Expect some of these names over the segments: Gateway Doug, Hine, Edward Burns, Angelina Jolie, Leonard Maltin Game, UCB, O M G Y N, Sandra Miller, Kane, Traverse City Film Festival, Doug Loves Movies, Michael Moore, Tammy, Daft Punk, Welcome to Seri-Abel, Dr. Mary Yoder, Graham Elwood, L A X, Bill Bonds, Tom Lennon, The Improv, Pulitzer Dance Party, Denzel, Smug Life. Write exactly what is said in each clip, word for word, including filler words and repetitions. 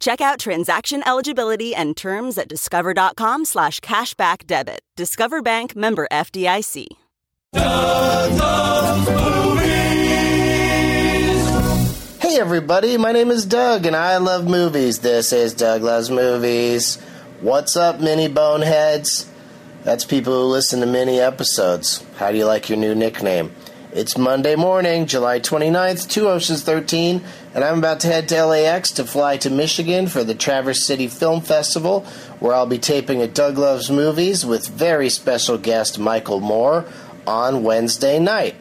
Check out transaction eligibility and terms at discover.com slash cashback debit. Discover Bank, member F D I C. Doug Loves Movies! Hey everybody, my name is Doug and I love movies. This is Doug Loves Movies. What's up, mini boneheads? That's people who listen to mini episodes. How do you like your new nickname? It's Monday morning, July twenty-ninth, Two Oceans thirteen, and I'm about to head to L A X to fly to Michigan for the Traverse City Film Festival, where I'll be taping a Doug Loves Movies with very special guest Michael Moore on Wednesday night.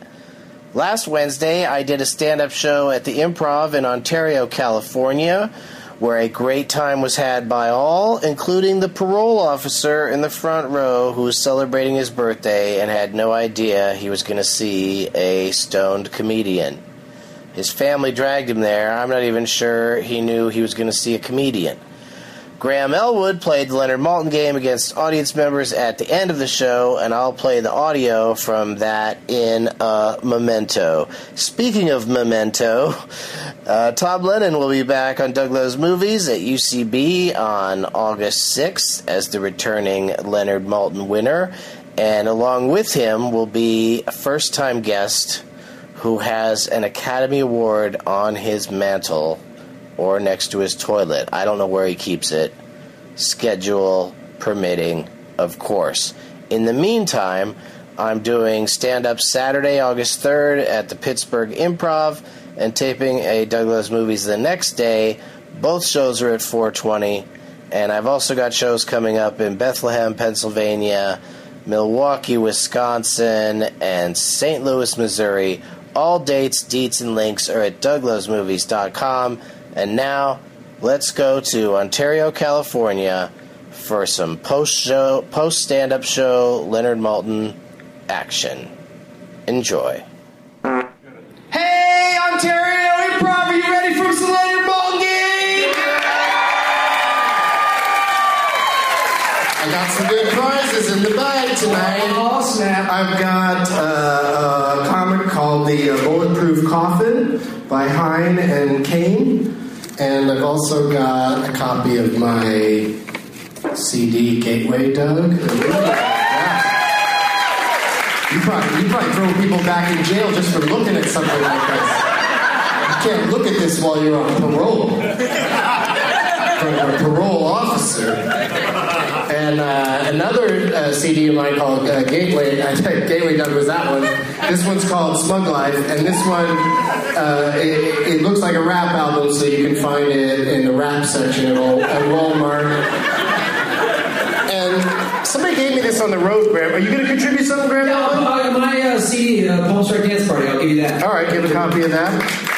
Last Wednesday, I did a stand-up show at the Improv in Ontario, California, where a great time was had by all, including the parole officer in the front row who was celebrating his birthday and had no idea he was going to see a stoned comedian. His family dragged him there. I'm not even sure he knew he was going to see a comedian. Graham Elwood played the Leonard Maltin Game against audience members at the end of the show, and I'll play the audio from that in a memento. Speaking of memento, uh, Tom Lennon will be back on Doug Loves Movies at U C B on August sixth as the returning Leonard Maltin winner, and along with him will be a first-time guest who has an Academy Award on his mantle, or next to his toilet. I don't know where he keeps it. Schedule permitting, of course. In the meantime, I'm doing stand-up Saturday, August third at the Pittsburgh Improv and taping a Doug Loves Movies the next day. Both shows are at four twenty. And I've also got shows coming up in Bethlehem, Pennsylvania, Milwaukee, Wisconsin, and Saint Louis, Missouri. All dates, deets, and links are at doug loves movies dot com. And now, let's go to Ontario, California for some post-show, post-stand-up show Leonard Maltin action. Enjoy. Hey, Ontario Improv, are you ready for some Leonard Maltin game? I got some good prizes in the bag tonight. Oh, snap. I've got uh, a comic called The uh, Bulletproof Coffin by Hine and Kane. And I've also got a copy of my C D, Gateway Doug. Yeah. You probably, you probably throw people back in jail just for looking at something like this. You can't look at this while you're on parole. From a parole officer. And uh, another uh, C D of mine called uh, Gateway, I think Gateway Doug was that one. This one's called Smug Life, and this one, uh, it, it looks like a rap album, so you can find it in the rap section at, old, at Walmart. And somebody gave me this on the road, Graham. Are you going to contribute something, Graham? No, my, my uh, C D, the Pulitzer Dance Party, I'll give you that. All right, give a copy of that.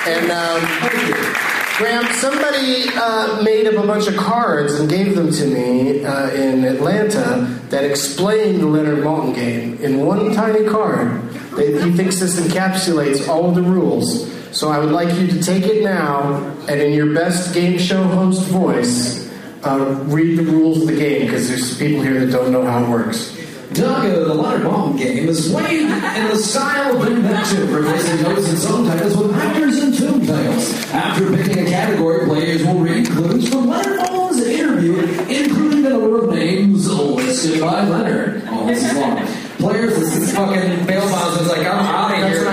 And um, thank you. Graham, somebody uh, made up a bunch of cards and gave them to me uh, in Atlanta that explained the Leonard Maltin Game. In one tiny card, they, he thinks this encapsulates all of the rules. So I would like you to take it now and in your best game show host voice, uh, read the rules of the game, because there's people here that don't know how it works. Doug, uh, the Leonard Maltin Game is played in the style of invention, replacing notes and subtitles with actors and tomb titles. After picking a category, players will read clues from Leonard Maltin's interview, including the number of names listed by Leonard. Oh, this is long. Players, this is fucking bail bonds. It's like, I'm out of here.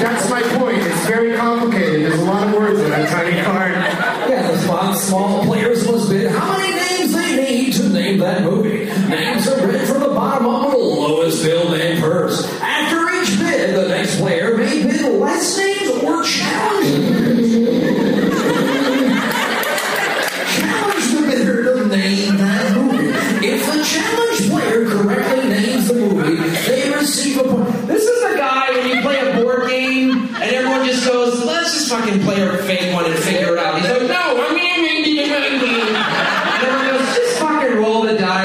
That's my point. It's very complicated. There's a lot of words in that tiny card. Yeah, the font small. Players must bid how many names they need to name that movie. Names are read from the bottom up to the lowest billed name first. After each bid, the next player may bid less names or challenge challenge the bidder to name that movie. If the challenged player correctly names the movie, they receive a point. This is the guy when you play a board game and everyone just goes, "Let's just fucking play our fake one and figure it out." He's like, "No, I mean."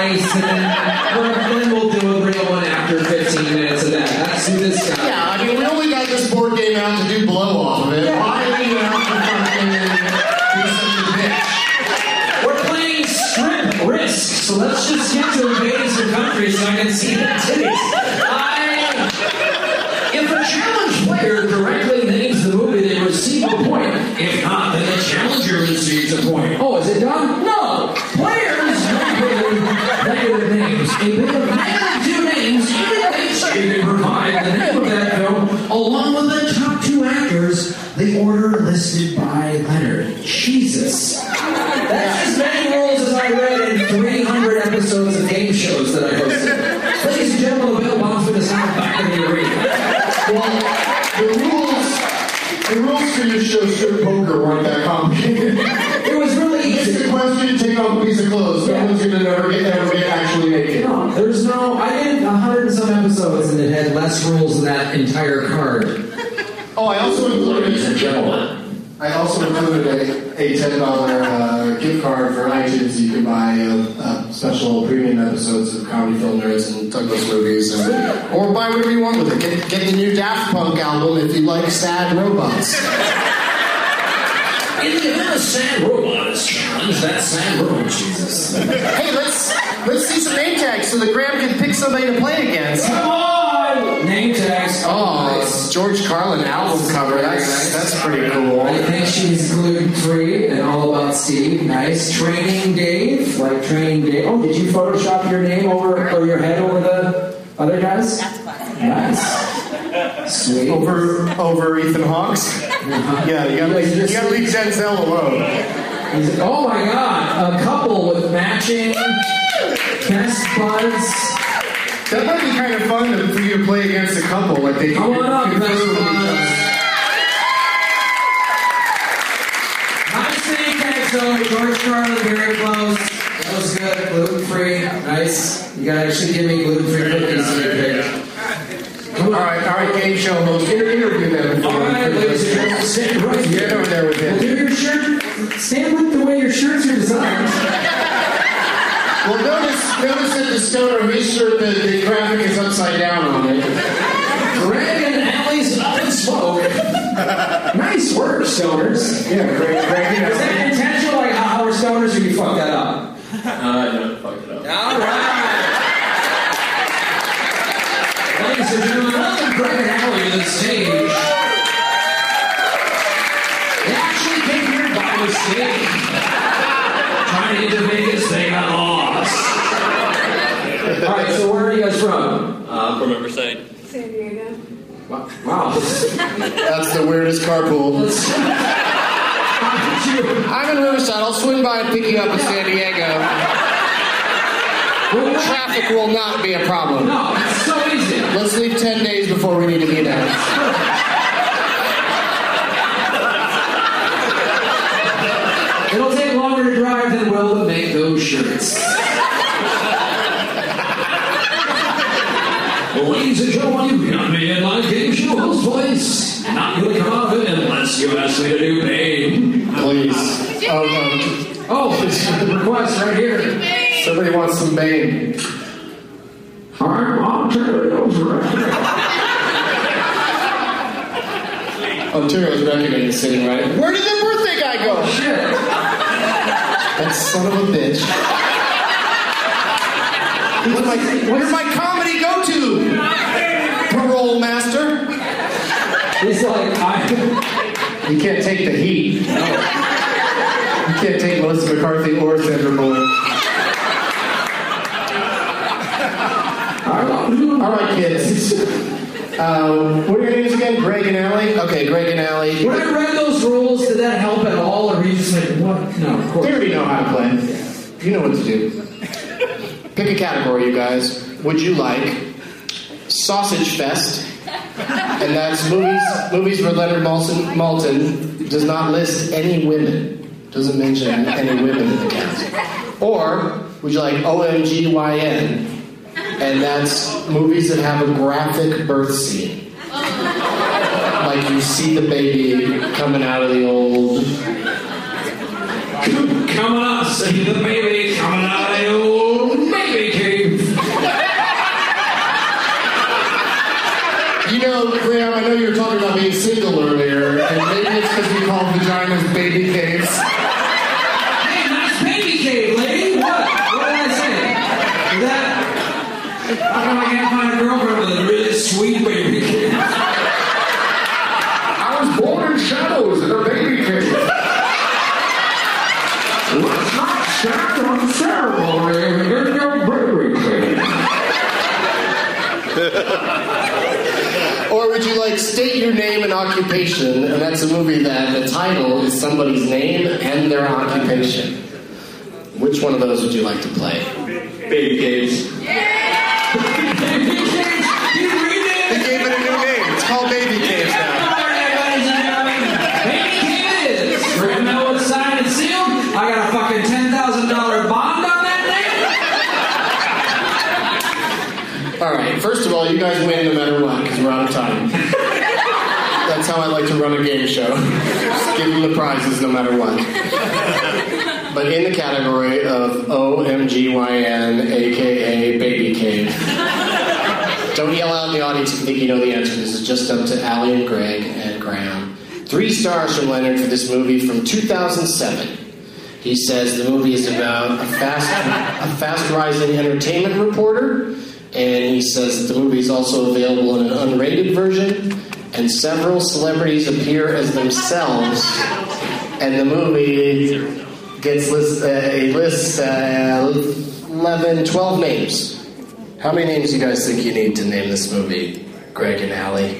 And then, then we'll do a real one after fifteen minutes of that. That's who this guy is. Yeah, I mean, we only got this board game out to do blow off of it. Yeah. Why do you have to fucking do such a bitch? We're playing strip risk, so let's just get to invading some countries so I can see their titties. I, if a challenge player directly names the movie, they receive a point. If not, then the challenger receives a point. Oh, is it done? No! Negative names. A bit of negative names, even names you can provide the name of that film, along with the top two actors, the order listed by Leonard. Jesus. That's as many rules as I read in three hundred episodes of game shows that I hosted. Ladies and gentlemen, Bill Bonds with his hat back in the arena. Well, the rules, the rules for your show, strip poker, weren't that complicated. It was really. It's a question to take off a piece of clothes. No one's going to ever get actually make it. No, there's no... I did a hundred and some episodes and it had less rules than that entire card. Oh, I also included... I also included a, a ten dollars uh, gift card for iTunes. You can buy uh, uh, special premium episodes of Comedy Film Nerds and Douglas Movies. And, or buy whatever you want with it. Get, get the new Daft Punk album if you like sad robots. In the event a sad robot is challenged, that sad robot, Jesus. Hey, let's let's see some name tags so that Graham can pick somebody to play against. Come on! Name tags. Oh, it's George Carlin album cover. That's, that's pretty cool. I think she's gluten-free and all about Steve. Nice. Training Dave. Like Training Dave. Oh, did you Photoshop your name over or your head over the other guys? That's classic. Nice. Sweet. Over, over Ethan Hawks? Uh-huh. Yeah, you gotta, leave, you gotta leave Denzel alone. He's, oh my god, a couple with matching chest buds. That might be kind of fun to, for you to play against a couple. Like they do. Come on up, best buds. High city Texo, George Carlin, very close. That was good, gluten free, nice. You guys should give me gluten free cookies in your pick. All right, all right, game show host, interview them. All right, ladies and gentlemen, stand right here. Get over there with him. Well, do your shirt. Stand with the way your shirts are designed. Well, notice, notice that the stoner of his shirt, the, the graphic is upside down on it. Greg and Allie's up in smoke. Nice work, stoners. Yeah, Greg. Greg, you know. Is that intentional? Like, how are stoners? Or you fuck that up? Uh, no, I fucked it up. All right. sick. Trying to get to Vegas, they got lost. All right, so where are you guys from? Uh, from Riverside. San Diego. Wow. wow. That's the weirdest carpool. I'm in Riverside. I'll swing by and pick you up in San Diego. Traffic will not be a problem. No, it's so easy. Let's leave ten days before we need to be there. It'll take longer to drive than will to make those shirts. Well, ladies and gentlemen, you've got me in my game show host voice. Not going to come out of it unless you ask me to do pain. Please. Oh, no. Oh, it's the request right here. Somebody wants some Bane. I'm Ontario's Reckoning. Ontario's Reckoning is sitting right. Where did the birthday guy go? Oh, shit. That son of a bitch. Where's my, where's my comedy go to? Parole master. He's like, I... You can't take the heat. No. You can't take Melissa McCarthy or Sandra Miller. All right, kids. Um, what are your names again? Greg and Allie? Okay, Greg and Allie. When I read those rules, did that help at all? Or were you just like, what? No, of course. You already know how to play. You know what to do. Pick a category, you guys. Would you like Sausage Fest? And that's movies movies where Leonard Maltin, Maltin does not list any women. Doesn't mention any women in the cast. Or would you like O M G Y N? And that's movies that have a graphic birth scene. Oh. Like you see the baby coming out of the old... Coming up, see the baby coming out of the old baby cave. You know, Graham, I know you were talking about being single earlier, and maybe it's because we call vaginas baby caves. Hey, that's baby cave, lady. What? What did I say? That... How come I can't find a girlfriend with a really sweet baby kid? I was born in shadows in a baby cave. Let's not stand on ceremony in your baby cave. Or would you like state your name and occupation? And that's a movie that the title is somebody's name and their occupation. Which one of those would you like to play? Baby caves. Yeah! Baby Caves, you read it! They gave it a new name. It's called Baby Caves now. All right, ladies and gentlemen. Baby Caves. We're going to know what's signed and sealed. I got a fucking ten thousand dollars bond on that thing. All right, first of all, you guys win no matter what, because we're out of time. That's how I like to run a game show. Just give them the prizes no matter what. But in the category of O M G Y N, a k a. Baby Cave. Don't yell out in the audience if you think you know the answer. This is just up to Allie and Greg and Graham. Three stars from Leonard for this movie from two thousand seven. He says the movie is about a fast, a fast-rising entertainment reporter, and he says that the movie is also available in an unrated version, and several celebrities appear as themselves, and the movie... Gets list, uh, a list uh, eleven, twelve names. How many names do you guys think you need to name this movie, Greg and Allie?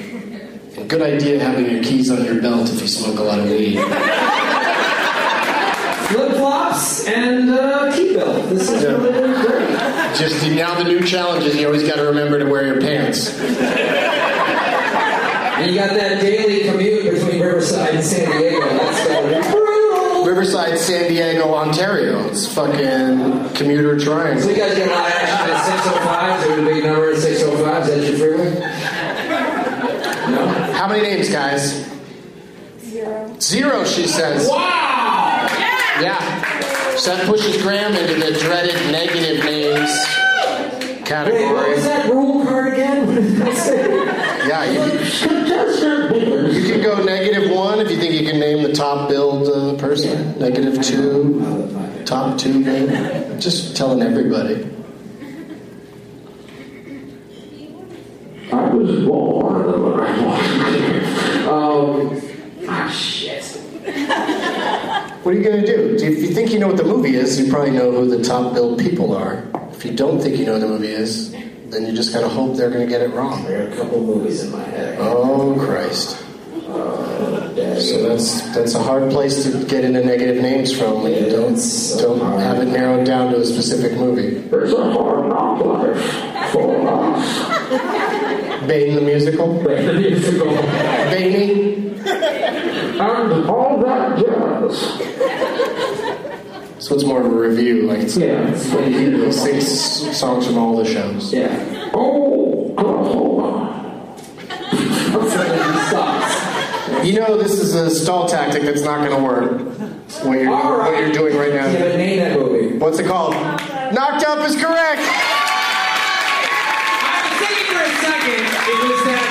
And good idea having your keys on your belt if you smoke a lot of weed. Flip-flops and uh, key belt. This is yeah. really great. Just now the new challenge is you always got to remember to wear your pants. And you got that daily commute between Riverside and San Diego. That's got Riverside, San Diego, Ontario. It's fucking commuter triangle. So you guys get a lot of action at six oh five. There's a big number at six oh five. Is that your freeway? No. How many names, guys? Zero. Zero, she says. Wow! Yeah! Yeah. So that pushes Graham into the dreaded negative names category. Wait, what was that rule card again? What did that say? Yeah, you, you can go negative one if you think you can name the top billed uh, person. Negative two, top two name. Just telling everybody. I was born. Um, ah, shit. What are you going to do? If you think you know what the movie is, you probably know who the top-billed people are. If you don't think you know what the movie is, then you just got to hope they're going to get it wrong. There are a couple movies in my head. Oh, Christ. Uh, yeah, so that's that's a hard place to get into negative names from when you don't, don't have it narrowed down to a specific movie. There's a hard knock life for us. Bane the Musical? Bane the Musical. Baney? And all that jazz. So it's more of a review, like it's yeah, like six songs from all the shows. Yeah. Oh, Oklahoma. You know this is a stall tactic that's not going to work. What you're, right. what you're doing right now. Yeah, name that movie. What's it called? Knocked Up is correct. I was thinking for a second it was that.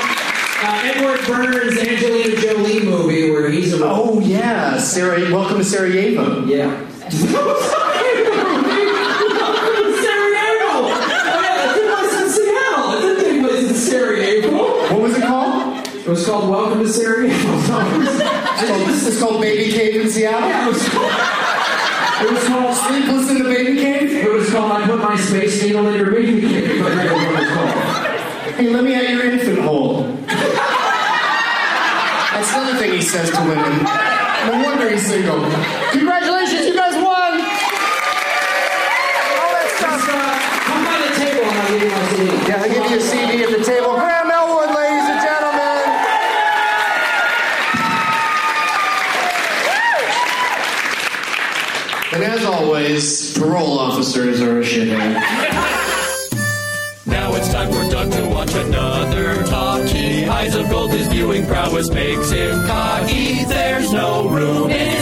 Uh, Edward Burns, Angelina Jolie movie where he's a... Oh, yeah. Seri- Welcome to Seri-Abel. Yeah. Seri-Abel! Oh, yeah, it took place in Seattle. It didn't take place in Seri-Abel. What was it called? It was called Welcome to Seri-Abel. This is called Baby Cave in Seattle? Yeah, it was called... It was called Sleepless in the Baby Cave? It was called I Put My Space Needle in Your Baby Cave. But I don't know what it's called. Hey, let me out your infant hole. That's another thing he says to women. No wonder he's single. Congratulations, you guys won! All that stuff. Just, uh, come by the table and I'll give you my C D. Yeah, I'll give you a C D at the table. Graham Elwood, ladies and gentlemen. And as always, parole officers are a shithead. Now it's time for Doug to watch another talkie. Eyes of gold, his viewing prowess makes him cocky. There's no room in